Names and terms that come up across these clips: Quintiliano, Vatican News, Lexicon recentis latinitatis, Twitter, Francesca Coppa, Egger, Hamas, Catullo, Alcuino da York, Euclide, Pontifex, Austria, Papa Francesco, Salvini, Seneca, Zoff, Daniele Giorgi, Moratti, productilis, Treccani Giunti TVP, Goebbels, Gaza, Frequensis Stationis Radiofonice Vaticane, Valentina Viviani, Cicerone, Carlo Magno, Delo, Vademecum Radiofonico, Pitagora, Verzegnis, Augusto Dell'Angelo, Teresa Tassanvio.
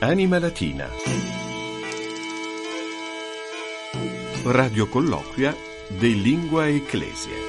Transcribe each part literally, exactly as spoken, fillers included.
Anima Latina. Radio Colloquia de Lingua Ecclesia.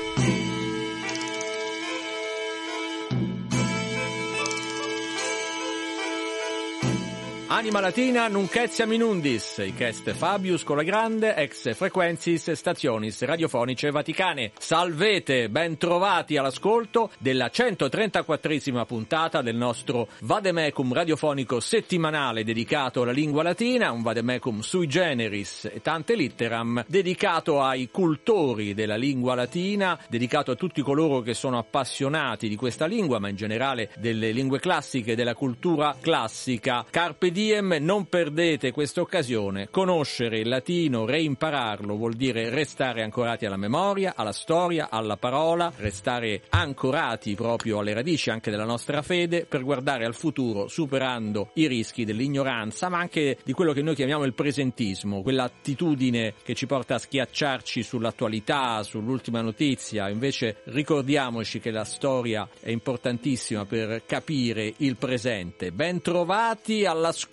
Anima Latina nunquetia minundis, icest Fabius Colagrande, ex Frequensis Stationis Radiofonice Vaticane. Salvete, ben trovati all'ascolto della centotrentaquattresima puntata del nostro Vademecum Radiofonico settimanale dedicato alla lingua latina, un Vademecum sui generis e tante litteram, dedicato ai cultori della lingua latina, dedicato a tutti coloro che sono appassionati di questa lingua, ma in generale delle lingue classiche, della cultura classica. Carpe diem, non perdete questa occasione. Conoscere il latino, reimpararlo, vuol dire restare ancorati alla memoria, alla storia, alla parola, restare ancorati proprio alle radici anche della nostra fede per guardare al futuro, superando i rischi dell'ignoranza, ma anche di quello che noi chiamiamo il presentismo, quell'attitudine che ci porta a schiacciarci sull'attualità, sull'ultima notizia. Invece ricordiamoci che la storia è importantissima per capire il presente. Ben trovati all'ascolto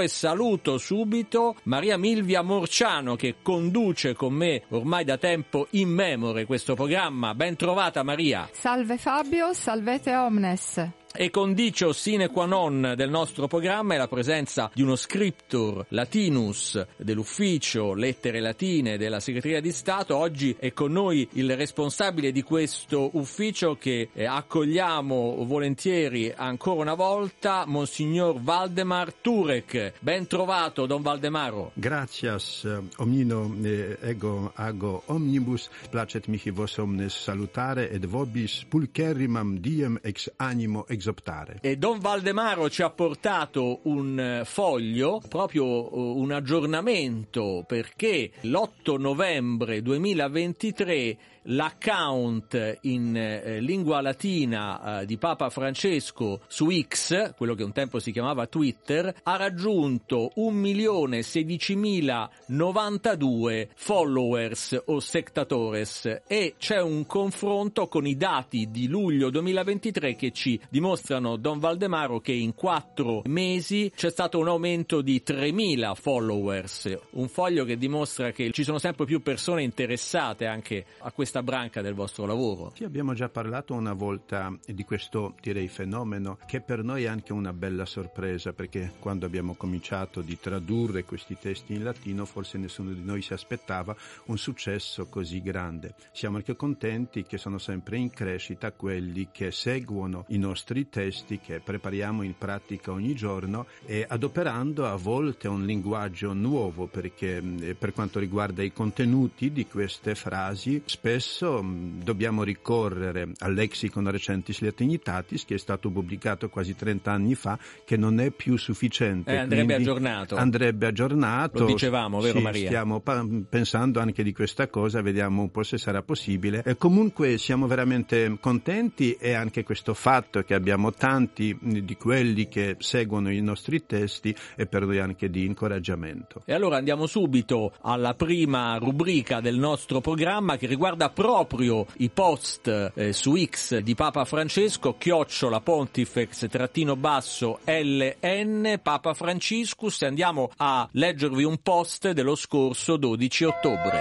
e saluto subito Maria Milvia Morciano, che conduce con me ormai da tempo immemore questo programma. Ben trovata Maria. Salve Fabio, salvete omnes. E condicio sine qua non del nostro programma è la presenza di uno scriptor latinus dell'ufficio lettere latine della segreteria di Stato. Oggi è con noi il responsabile di questo ufficio, che accogliamo volentieri ancora una volta, Monsignor Waldemar Turek. Ben trovato, Don Valdemaro. Gracias, omnino ego ago omnibus, placet mihi vos omnes salutare ed vobis pulcherrimam diem ex animo ex optare. E Don Valdemaro ci ha portato un foglio, proprio un aggiornamento, perché l'otto novembre duemilaventitré l'account in eh, lingua latina eh, di Papa Francesco su X, quello che un tempo si chiamava Twitter, ha raggiunto un milione sedicimilanovantadue followers o sectatores, e c'è un confronto con i dati di luglio duemilaventitré che ci dimostrano, Don Valdemaro, che in quattro mesi c'è stato un aumento di tremila followers, un foglio che dimostra che ci sono sempre più persone interessate anche a questa branca del vostro lavoro. Sì, abbiamo già parlato una volta di questo, direi, fenomeno, che per noi è anche una bella sorpresa, perché quando abbiamo cominciato di tradurre questi testi in latino forse nessuno di noi si aspettava un successo così grande. Siamo anche contenti che sono sempre in crescita quelli che seguono i nostri testi che prepariamo in pratica ogni giorno, e adoperando a volte un linguaggio nuovo, perché per quanto riguarda i contenuti di queste frasi spesso dobbiamo ricorrere al Lexicon recentis latinitatis, che è stato pubblicato quasi trent'anni fa, che non è più sufficiente. Eh, andrebbe aggiornato. Andrebbe aggiornato. Lo dicevamo, vero, sì, Maria? Stiamo pa- pensando anche di questa cosa, vediamo un po' se sarà possibile. E comunque siamo veramente contenti, e anche questo fatto che abbiamo tanti di quelli che seguono i nostri testi è per noi anche di incoraggiamento. E allora andiamo subito alla prima rubrica del nostro programma, che riguarda proprio i post eh, su X di Papa Francesco, chiocciola Pontifex trattino basso L N Papa Franciscus. Andiamo a leggervi un post dello scorso dodici ottobre.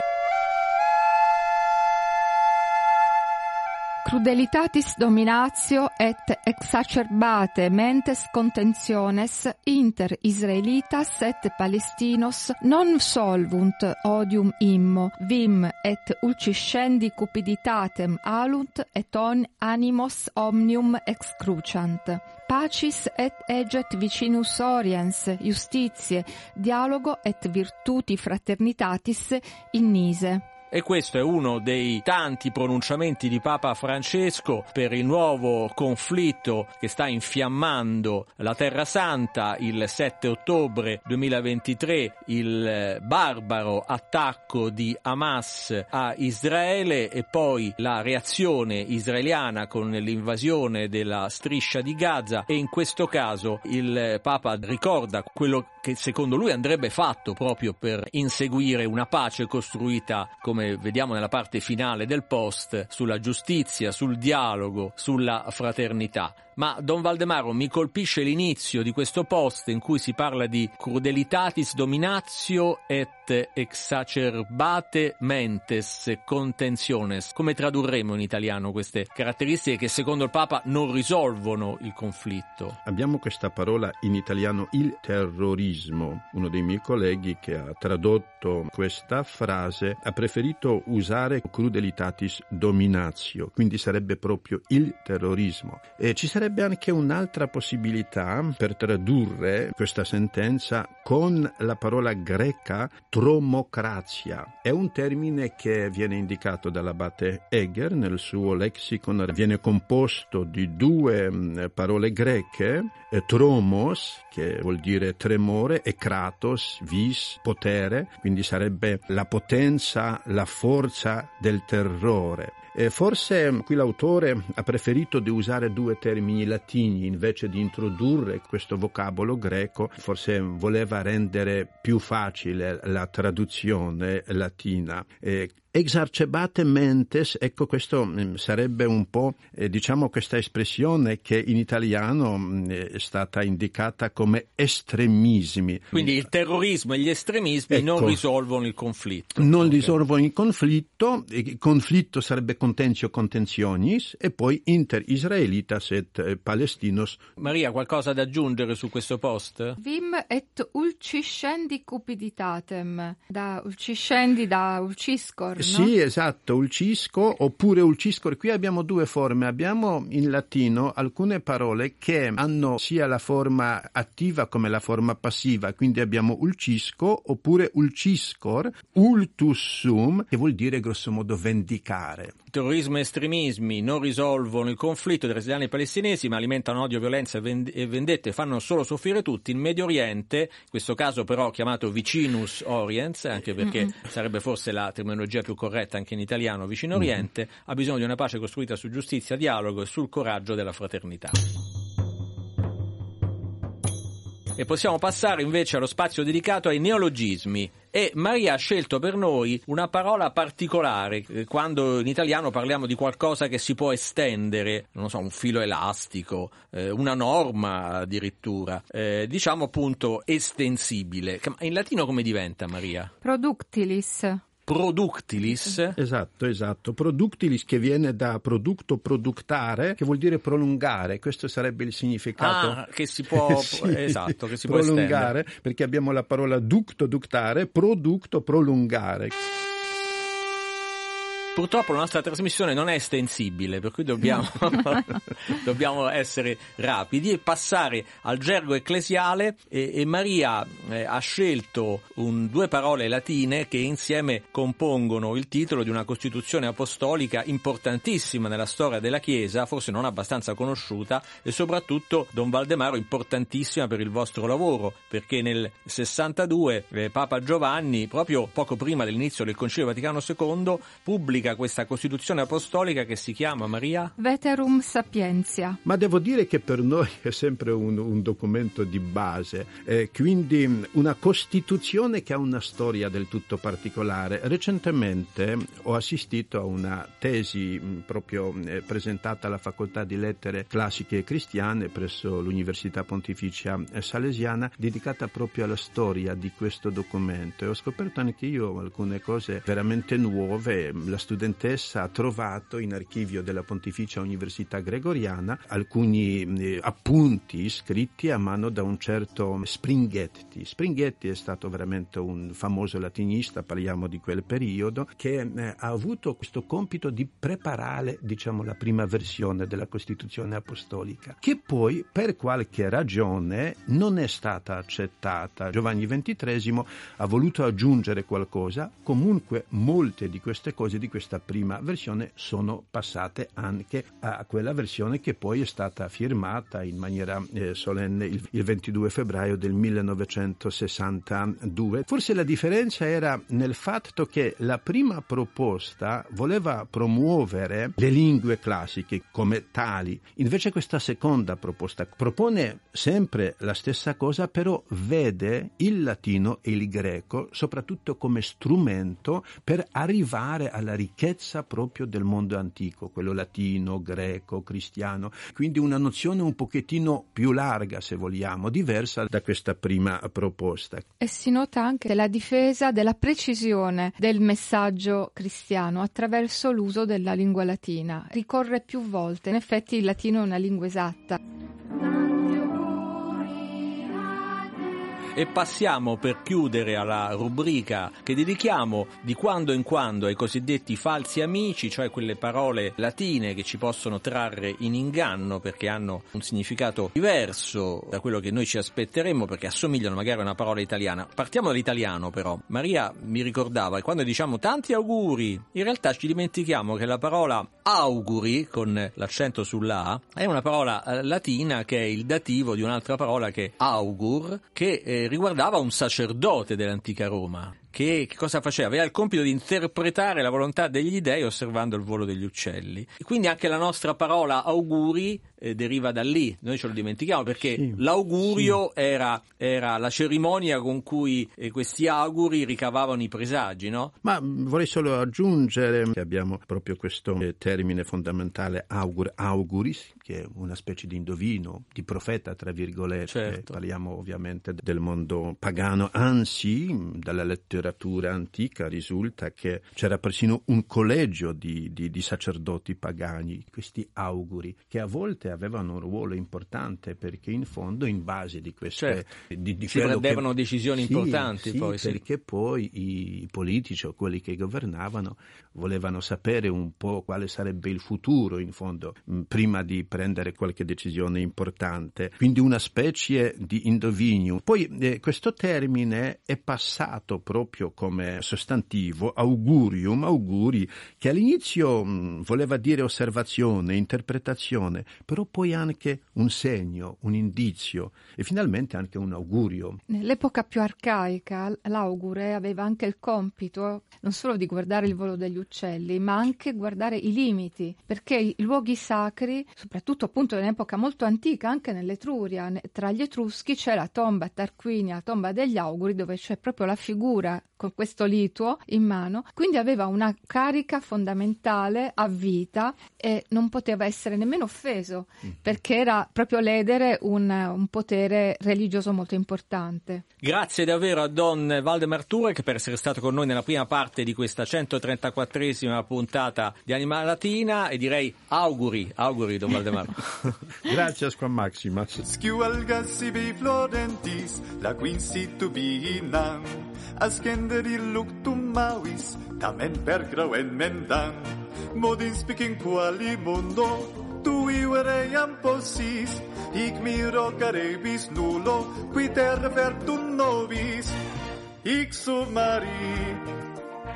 Crudelitatis dominatio et exacerbate mentes contentiones inter Israelitas et Palestinos non solvunt odium immo, vim et ulciscendi cupiditatem alunt et on animos omnium excruciant. Pacis et eget vicinus oriens, justitie, dialogo et virtuti fraternitatis innise. E questo è uno dei tanti pronunciamenti di Papa Francesco per il nuovo conflitto che sta infiammando la Terra Santa. Il sette ottobre duemilaventitré il barbaro attacco di Hamas a Israele, e poi la reazione israeliana con l'invasione della striscia di Gaza, e in questo caso il Papa ricorda quello che secondo lui andrebbe fatto proprio per inseguire una pace costruita come come vediamo nella parte finale del post, sulla giustizia, sul dialogo, sulla fraternità. Ma Don Waldemaro, mi colpisce l'inizio di questo post in cui si parla di crudelitatis dominatio et exacerbate mentes contentiones. Come tradurremo in italiano queste caratteristiche che secondo il Papa non risolvono il conflitto? Abbiamo questa parola in italiano, il terrorismo. Uno dei miei colleghi che ha tradotto questa frase ha preferito usare crudelitatis dominatio, quindi sarebbe proprio il terrorismo. E ci sarebbe Sarebbe anche un'altra possibilità per tradurre questa sentenza con la parola greca tromocrazia. È un termine che viene indicato dall'abate Egger nel suo lexicon. Viene composto di due parole greche, tromos, che vuol dire tremore, e kratos, vis, potere, quindi sarebbe la potenza, la forza del terrore. E forse qui l'autore ha preferito di usare due termini latini invece di introdurre questo vocabolo greco, forse voleva rendere più facile la traduzione latina. E exacerbate mentes, ecco, questo sarebbe un po', eh, diciamo, questa espressione che in italiano è stata indicata come estremismi. Quindi il terrorismo e gli estremismi, ecco, non risolvono il conflitto. Non okay. risolvono il conflitto, il conflitto sarebbe contentio contenzionis e poi inter israelitas et palestinos. Maria, qualcosa da aggiungere su questo post? Vim et ulciscendi cupiditatem, da ulciscendi, da ulciscor. No? Sì, esatto, ulcisco oppure ulciscor. Qui abbiamo due forme. Abbiamo in latino alcune parole che hanno sia la forma attiva come la forma passiva, quindi abbiamo ulcisco oppure ulciscor, ultus sum, che vuol dire grossomodo vendicare. Terrorismo e estremismi non risolvono il conflitto tra israeliani e palestinesi, ma alimentano odio, violenza e vendette, fanno solo soffrire tutti. In Medio Oriente, in questo caso però chiamato Vicinus Oriens, anche perché mm-hmm. sarebbe forse la terminologia più corretta anche in italiano, Vicino Oriente, mm-hmm. ha bisogno di una pace costruita su giustizia, dialogo e sul coraggio della fraternità. E possiamo passare invece allo spazio dedicato ai neologismi. E Maria ha scelto per noi una parola particolare, quando in italiano parliamo di qualcosa che si può estendere, non so, un filo elastico, eh, una norma addirittura, eh, diciamo appunto estensibile. In latino come diventa, Maria? Productilis. Productilis. Esatto, esatto. Productilis, che viene da producto, productare, che vuol dire prolungare. Questo sarebbe il significato. Ah, che si può, sì, esatto, che si prolungare, può estendere. Perché abbiamo la parola ducto, ductare, producto, prolungare. Purtroppo la nostra trasmissione non è estensibile, per cui dobbiamo, dobbiamo essere rapidi e passare al gergo ecclesiale e, e Maria eh, ha scelto un, due parole latine che insieme compongono il titolo di una costituzione apostolica importantissima nella storia della Chiesa, forse non abbastanza conosciuta, e soprattutto, Don Waldemaro, importantissima per il vostro lavoro, perché nel sessantadue eh, Papa Giovanni, proprio poco prima dell'inizio del Concilio Vaticano secondo, pubblica questa Costituzione Apostolica che si chiama, Maria? Veterum Sapientia. Ma devo dire che per noi è sempre un, un documento di base, eh, quindi una Costituzione che ha una storia del tutto particolare. Recentemente ho assistito a una tesi proprio eh, presentata alla Facoltà di Lettere Classiche e Cristiane presso l'Università Pontificia Salesiana, dedicata proprio alla storia di questo documento, e ho scoperto anche io alcune cose veramente nuove. La studentessa ha trovato in archivio della Pontificia Università Gregoriana alcuni appunti scritti a mano da un certo Springhetti. Springhetti è stato veramente un famoso latinista, parliamo di quel periodo, che ha avuto questo compito di preparare, diciamo, la prima versione della Costituzione Apostolica, che poi per qualche ragione non è stata accettata. Giovanni ventitreesimo ha voluto aggiungere qualcosa, comunque molte di queste cose, di questi questa prima versione sono passate anche a quella versione che poi è stata firmata in maniera eh, solenne il, il ventidue febbraio del millenovecentosessantadue. Forse la differenza era nel fatto che la prima proposta voleva promuovere le lingue classiche come tali, invece questa seconda proposta propone sempre la stessa cosa, però vede il latino e il greco soprattutto come strumento per arrivare alla ricchezza proprio del mondo antico, quello latino, greco, cristiano, quindi una nozione un pochettino più larga, se vogliamo, diversa da questa prima proposta. E si nota anche la difesa della precisione del messaggio cristiano attraverso l'uso della lingua latina. Ricorre più volte, in effetti il latino è una lingua esatta. E passiamo per chiudere alla rubrica che dedichiamo di quando in quando ai cosiddetti falsi amici, cioè quelle parole latine che ci possono trarre in inganno perché hanno un significato diverso da quello che noi ci aspetteremmo, perché assomigliano magari a una parola italiana. Partiamo dall'italiano però. Maria mi ricordava che quando diciamo tanti auguri, in realtà ci dimentichiamo che la parola auguri, con l'accento sulla A, è una parola latina che è il dativo di un'altra parola che è augur, che è riguardava un sacerdote dell'antica Roma che, che cosa faceva? Aveva il compito di interpretare la volontà degli dei osservando il volo degli uccelli. E quindi anche la nostra parola auguri eh, deriva da lì. Noi ce lo dimentichiamo perché sì, l'augurio sì. Era, era la cerimonia con cui eh, questi auguri ricavavano i presagi, no? Ma vorrei solo aggiungere che abbiamo proprio questo eh, termine fondamentale augur, auguris, che è una specie di indovino, di profeta, tra virgolette. Certo. Eh, parliamo ovviamente del mondo pagano, anzi dalla letteratura antica risulta che c'era persino un collegio di, di, di sacerdoti pagani, questi auguri, che a volte avevano un ruolo importante perché in fondo in base di queste cioè, di, di si prendevano che... decisioni sì, importanti sì, poi, perché sì. Poi i politici o quelli che governavano volevano sapere un po' quale sarebbe il futuro in fondo prima di prendere qualche decisione importante, quindi una specie di indovinio. Poi eh, questo termine è passato proprio come sostantivo augurium, auguri, che all'inizio mh, voleva dire osservazione, interpretazione, però poi anche un segno, un indizio e finalmente anche un augurio. Nell'epoca più arcaica l'augure aveva anche il compito non solo di guardare il volo degli uccelli, ma anche guardare i limiti, perché i luoghi sacri, soprattutto appunto in un'epoca molto antica, anche nell'Etruria, tra gli Etruschi c'è la tomba Tarquinia, la tomba degli auguri, dove c'è proprio la figura con questo lituo in mano, quindi aveva una carica fondamentale a vita e non poteva essere nemmeno offeso perché era proprio ledere un, un potere religioso molto importante. Grazie davvero a Don Waldemar Turek per essere stato con noi nella prima parte di questa centotrentaquattresima puntata di Anima Latina e direi auguri, auguri Don Waldemar. Grazie a Squam Maximas. La Askender luctum mavis, tamen per grauen mendan. Modin speaking quali mondo, tu iuream possis. Hic miro carebis nullo, qui terre vertum novis. Hic submari,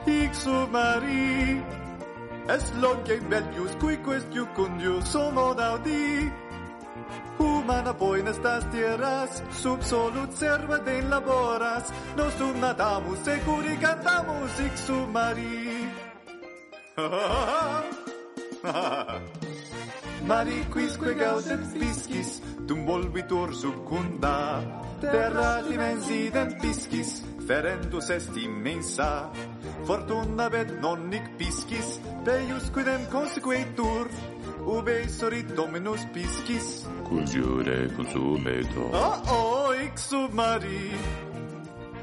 hic submari. Es logiae velius, qui questium condius homo daudi. Humana poenas tas tierras, sub solut serva de laboras, nostrum natamus, securi cantamus, ic sumari. Mari quisque gaudem piscis, dum volvitur subcunda, terra timens idem piscis, ferendus est immensa. Fortuna vet non hic piscis, peius quidem consequetur, ube sorit dominus piscis, congiure consumeto. Oh oh, hic submari,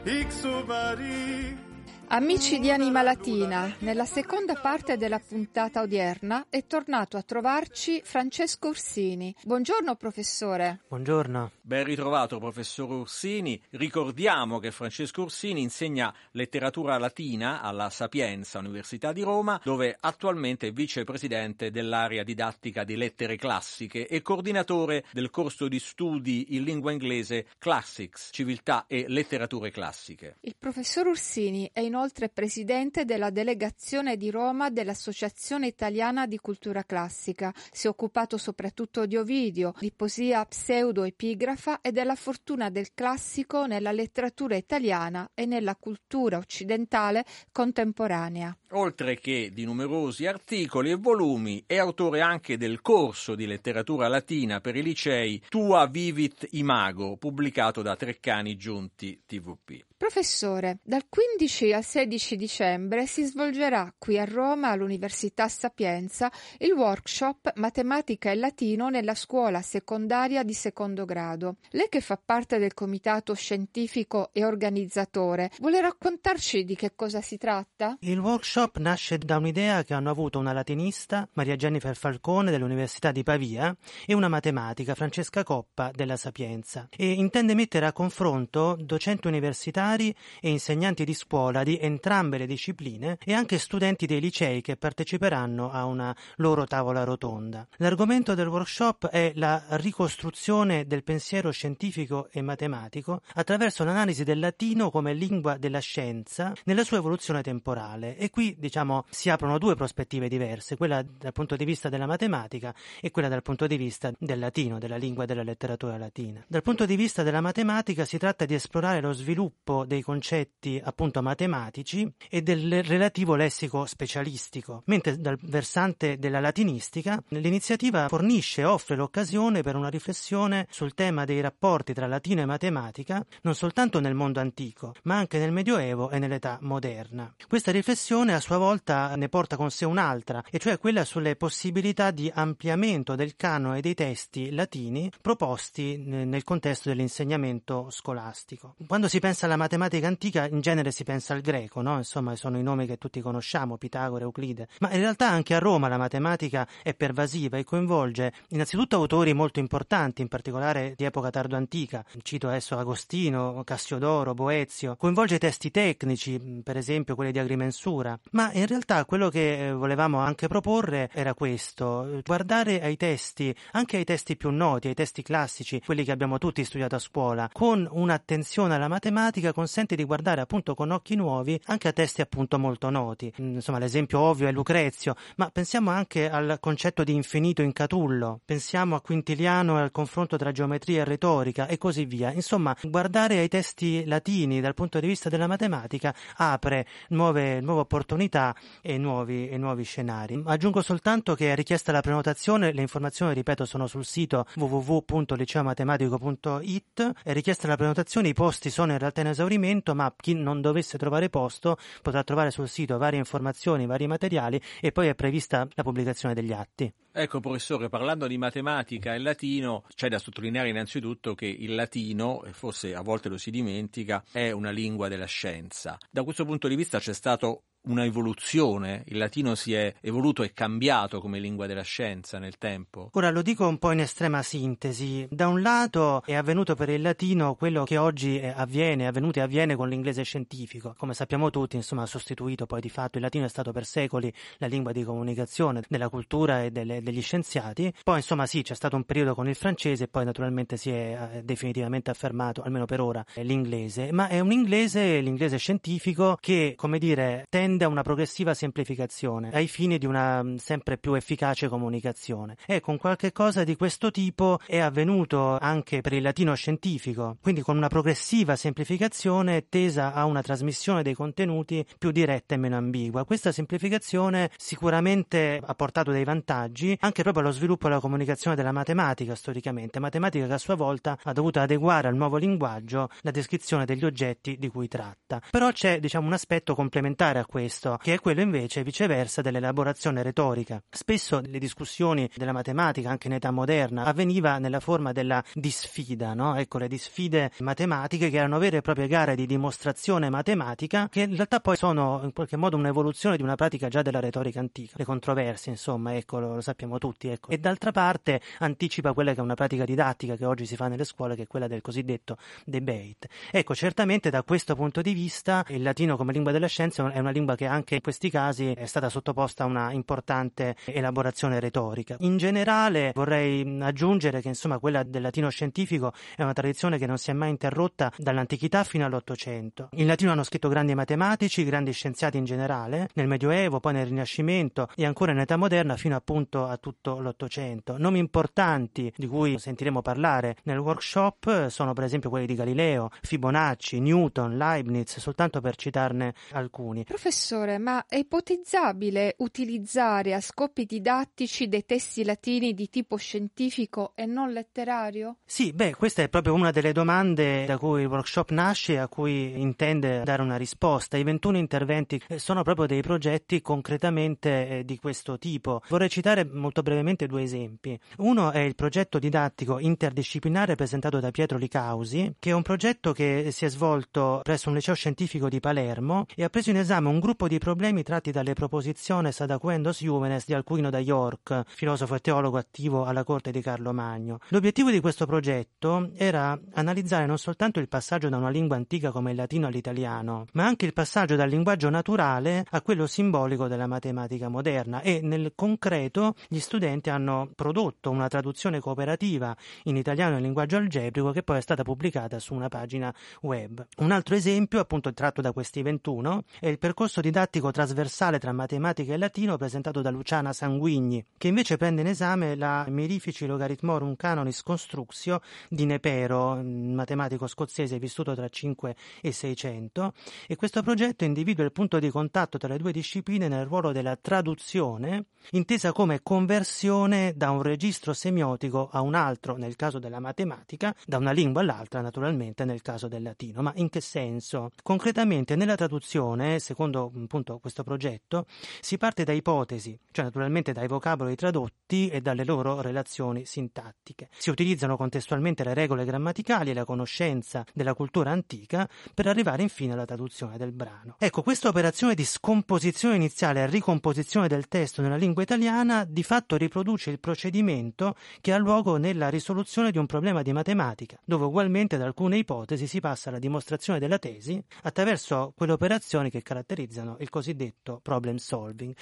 hic submari. Amici di Anima Latina, nella seconda parte della puntata odierna è tornato a trovarci Francesco Ursini. Buongiorno professore. Buongiorno. Ben ritrovato professor Ursini. Ricordiamo che Francesco Ursini insegna letteratura latina alla Sapienza Università di Roma, dove attualmente è vicepresidente dell'area didattica di lettere classiche e coordinatore del corso di studi in lingua inglese Classics, civiltà e letterature classiche. Il professor Ursini è inoltre inoltre presidente della delegazione di Roma dell'Associazione Italiana di Cultura Classica. Si è occupato soprattutto di Ovidio, di poesia pseudo-epigrafa e della fortuna del classico nella letteratura italiana e nella cultura occidentale contemporanea. Oltre che di numerosi articoli e volumi, è autore anche del corso di letteratura latina per i licei Tua Vivit Imago, pubblicato da Treccani Giunti T V P. Professore, dal quindici al sedici dicembre si svolgerà qui a Roma, all'Università Sapienza, il workshop Matematica e Latino nella scuola secondaria di secondo grado. Lei, che fa parte del comitato scientifico e organizzatore, vuole raccontarci di che cosa si tratta? Il workshop nasce da un'idea che hanno avuto una latinista, Maria Jennifer Falcone, dell'Università di Pavia, e una matematica, Francesca Coppa, della Sapienza, e intende mettere a confronto docenti universitari e insegnanti di scuola di entrambe le discipline e anche studenti dei licei che parteciperanno a una loro tavola rotonda. L'argomento del workshop è la ricostruzione del pensiero scientifico e matematico attraverso l'analisi del latino come lingua della scienza nella sua evoluzione temporale, e qui diciamo si aprono due prospettive diverse, quella dal punto di vista della matematica e quella dal punto di vista del latino, della lingua e della letteratura latina. Dal punto di vista della matematica si tratta di esplorare lo sviluppo dei concetti appunto matematici e del relativo lessico specialistico, mentre dal versante della latinistica l'iniziativa fornisce e offre l'occasione per una riflessione sul tema dei rapporti tra latino e matematica non soltanto nel mondo antico ma anche nel Medioevo e nell'età moderna. Questa riflessione a sua volta ne porta con sé un'altra, e cioè quella sulle possibilità di ampliamento del canone dei testi latini proposti nel contesto dell'insegnamento scolastico. Quando si pensa alla matematica antica in genere si pensa al greco, no? Insomma, sono i nomi che tutti conosciamo, Pitagora, Euclide, ma in realtà anche a Roma la matematica è pervasiva e coinvolge innanzitutto autori molto importanti, in particolare di epoca tardoantica, cito adesso Agostino, Cassiodoro, Boezio, coinvolge testi tecnici, per esempio quelli di agrimensura, ma in realtà quello che volevamo anche proporre era questo, guardare ai testi, anche ai testi più noti, ai testi classici, quelli che abbiamo tutti studiato a scuola, con un'attenzione alla matematica consente di guardare appunto con occhi nuovi anche a testi appunto molto noti. Insomma, l'esempio ovvio è Lucrezio, ma pensiamo anche al concetto di infinito in Catullo, pensiamo a Quintiliano e al confronto tra geometria e retorica e così via. Insomma, guardare ai testi latini dal punto di vista della matematica apre nuove, nuove opportunità e nuovi, e nuovi scenari. Aggiungo soltanto che è richiesta la prenotazione, le informazioni, ripeto, sono sul sito w w w punto liceo matematico punto i t, è richiesta la prenotazione, i posti sono in realtà in esaurimento, ma chi non dovesse trovare posto potrà trovare sul sito varie informazioni, vari materiali, e poi è prevista la pubblicazione degli atti. Ecco professore, parlando di matematica e latino, c'è da sottolineare innanzitutto che il latino, e forse a volte lo si dimentica, è una lingua della scienza. Da questo punto di vista c'è stato una evoluzione, il latino si è evoluto e cambiato come lingua della scienza nel tempo? Ora lo dico un po' in estrema sintesi, da un lato è avvenuto per il latino quello che oggi avviene, è avvenuto e avviene con l'inglese scientifico, come sappiamo tutti, insomma ha sostituito poi di fatto, il latino è stato per secoli la lingua di comunicazione della cultura e delle, degli scienziati, poi insomma sì c'è stato un periodo con il francese e poi naturalmente si è definitivamente affermato, almeno per ora, l'inglese, ma è un inglese, l'inglese scientifico, che come dire tende a una progressiva semplificazione ai fini di una sempre più efficace comunicazione. E con qualche cosa di questo tipo è avvenuto anche per il latino scientifico, quindi con una progressiva semplificazione tesa a una trasmissione dei contenuti più diretta e meno ambigua. Questa semplificazione sicuramente ha portato dei vantaggi anche proprio allo sviluppo e alla comunicazione della matematica storicamente, matematica che a sua volta ha dovuto adeguare al nuovo linguaggio la descrizione degli oggetti di cui tratta. Però c'è diciamo un aspetto complementare a questo, che è quello invece viceversa dell'elaborazione retorica. Spesso le discussioni della matematica anche in età moderna avveniva nella forma della disfida, no? Ecco, le disfide matematiche che erano vere e proprie gare di dimostrazione matematica che in realtà poi sono in qualche modo un'evoluzione di una pratica già della retorica antica. Le controversie, insomma, ecco, lo, lo sappiamo tutti, ecco. E d'altra parte anticipa quella che è una pratica didattica che oggi si fa nelle scuole, che è quella del cosiddetto debate. Ecco, certamente da questo punto di vista il latino come lingua della scienza è una lingua stampa che anche in questi casi è stata sottoposta a una importante elaborazione retorica. In generale vorrei aggiungere che insomma quella del latino scientifico è una tradizione che non si è mai interrotta dall'antichità fino all'Ottocento. In latino hanno scritto grandi matematici, grandi scienziati in generale, nel Medioevo, poi nel Rinascimento e ancora in età moderna fino appunto a tutto l'Ottocento. Nomi importanti di cui sentiremo parlare nel workshop sono per esempio quelli di Galileo, Fibonacci, Newton, Leibniz, soltanto per citarne alcuni. Professore, ma è ipotizzabile utilizzare a scopi didattici dei testi latini di tipo scientifico e non letterario? Sì, beh, questa è proprio una delle domande da cui il workshop nasce e a cui intende dare una risposta. I ventuno interventi sono proprio dei progetti concretamente di questo tipo. Vorrei citare molto brevemente due esempi. Uno è il progetto didattico interdisciplinare presentato da Pietro Licausi, che è un progetto che si è svolto presso un liceo scientifico di Palermo e ha preso in esame un gruppo di problemi tratti dalle Propositiones ad Acuendos Iuvenes di Alcuino da York, filosofo e teologo attivo alla corte di Carlo Magno. L'obiettivo di questo progetto era analizzare non soltanto il passaggio da una lingua antica come il latino all'italiano, ma anche il passaggio dal linguaggio naturale a quello simbolico della matematica moderna, e nel concreto gli studenti hanno prodotto una traduzione cooperativa in italiano e linguaggio algebrico che poi è stata pubblicata su una pagina web. Un altro esempio, appunto tratto da questi ventuno, è il percorso didattico trasversale tra matematica e latino presentato da Luciana Sanguigni, che invece prende in esame la Mirifici Logarithmorum Canonis Constructio di Nepero, matematico scozzese vissuto tra cinque e seicento, e questo progetto individua il punto di contatto tra le due discipline nel ruolo della traduzione, intesa come conversione da un registro semiotico a un altro nel caso della matematica, da una lingua all'altra naturalmente nel caso del latino. Ma in che senso? Concretamente nella traduzione, secondo appunto questo progetto, si parte da ipotesi, cioè naturalmente dai vocaboli tradotti e dalle loro relazioni sintattiche. Si utilizzano contestualmente le regole grammaticali e la conoscenza della cultura antica per arrivare infine alla traduzione del brano. Ecco, questa operazione di scomposizione iniziale e ricomposizione del testo nella lingua italiana di fatto riproduce il procedimento che ha luogo nella risoluzione di un problema di matematica, dove ugualmente da alcune ipotesi si passa alla dimostrazione della tesi attraverso quelle operazioni che caratterizzano il cosiddetto problem solving.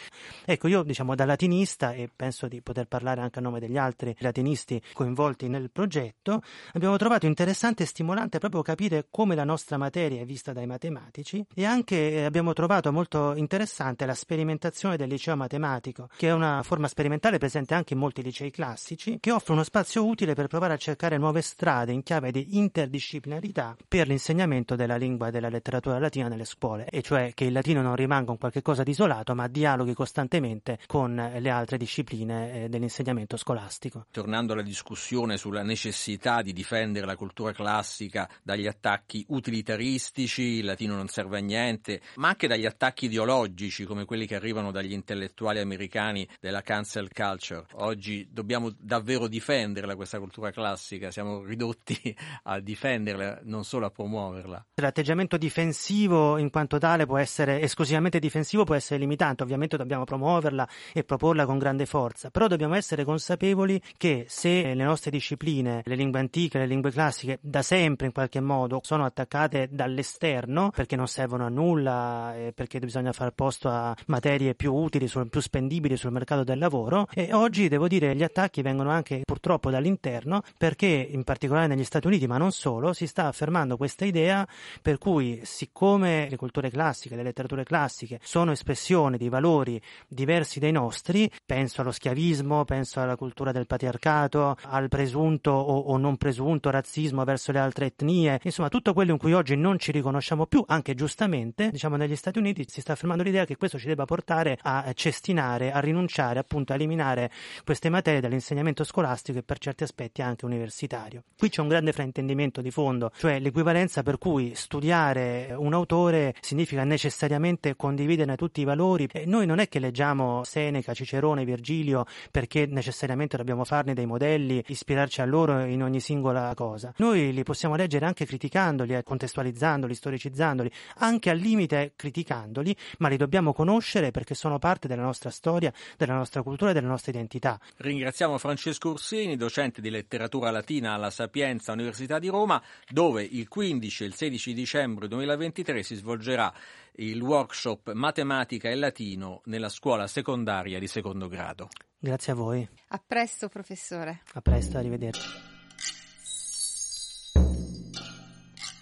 Ecco, io diciamo da latinista, e penso di poter parlare anche a nome degli altri latinisti coinvolti nel progetto, abbiamo trovato interessante e stimolante proprio capire come la nostra materia è vista dai matematici, e anche abbiamo trovato molto interessante la sperimentazione del liceo matematico, che è una forma sperimentale presente anche in molti licei classici, che offre uno spazio utile per provare a cercare nuove strade in chiave di interdisciplinarità per l'insegnamento della lingua e della letteratura latina nelle scuole, e cioè che il latino non rimanga un qualche cosa di isolato, ma dialoghi costantemente con le altre discipline dell'insegnamento scolastico. Tornando alla discussione sulla necessità di difendere la cultura classica dagli attacchi utilitaristici, il latino non serve a niente, ma anche dagli attacchi ideologici come quelli che arrivano dagli intellettuali americani della cancel culture, oggi dobbiamo davvero difenderla questa cultura classica? Siamo ridotti a difenderla, non solo a promuoverla. L'atteggiamento difensivo in quanto tale può essere esclusivamente difensivo, può essere limitante. Ovviamente dobbiamo promuoverla e proporla con grande forza, però dobbiamo essere consapevoli che se le nostre discipline, le lingue antiche, le lingue classiche, da sempre in qualche modo sono attaccate dall'esterno perché non servono a nulla, perché bisogna far posto a materie più utili, più spendibili sul mercato del lavoro, e oggi devo dire gli attacchi vengono anche purtroppo dall'interno, perché in particolare negli Stati Uniti, ma non solo, si sta affermando questa idea per cui, siccome le culture classiche, le letterature classiche sono espressione di valori diversi dai nostri, penso allo schiavismo, penso alla cultura del patriarcato, al presunto o, o non presunto razzismo verso le altre etnie, insomma tutto quello in cui oggi non ci riconosciamo più, anche giustamente, diciamo negli Stati Uniti si sta affermando l'idea che questo ci debba portare a cestinare, a rinunciare, appunto a eliminare queste materie dall'insegnamento scolastico e per certi aspetti anche universitario. Qui c'è un grande fraintendimento di fondo, cioè l'equivalenza per cui studiare un autore significa necessariamente condividerne tutti i valori. E noi non è che leggiamo Seneca, Cicerone, Virgilio perché necessariamente dobbiamo farne dei modelli, ispirarci a loro in ogni singola cosa. Noi li possiamo leggere anche criticandoli, contestualizzandoli, storicizzandoli, anche al limite criticandoli, ma li dobbiamo conoscere perché sono parte della nostra storia, della nostra cultura e della nostra identità. Ringraziamo Francesco Ursini, docente di letteratura latina alla Sapienza Università di Roma, dove il quindici e il sedici dicembre duemilaventitré si svolgerà il workshop matematica e latino nella scuola secondaria di secondo grado. Grazie a voi. A presto, professore. A presto, arrivederci.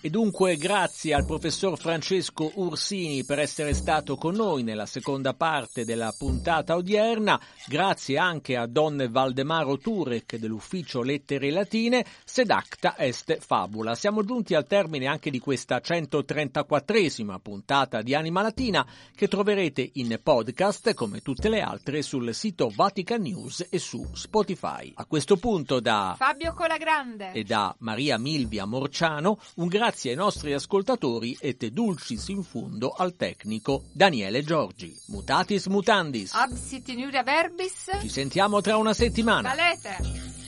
E dunque grazie al professor Francesco Ursini per essere stato con noi nella seconda parte della puntata odierna, grazie anche a Don Waldemar Turek dell'Ufficio Lettere Latine, sedacta est fabula. Siamo giunti al termine anche di questa centotrentaquattresima puntata di Anima Latina, che troverete in podcast come tutte le altre sul sito Vatican News e su Spotify. A questo punto da Fabius Colagrande e da Maria Milvia Morciano un grazie Grazie ai nostri ascoltatori e te dulcis in fundo al tecnico Daniele Giorgi. Mutatis mutandis. Ab sit in iura verbis. Ci sentiamo tra una settimana. Valete.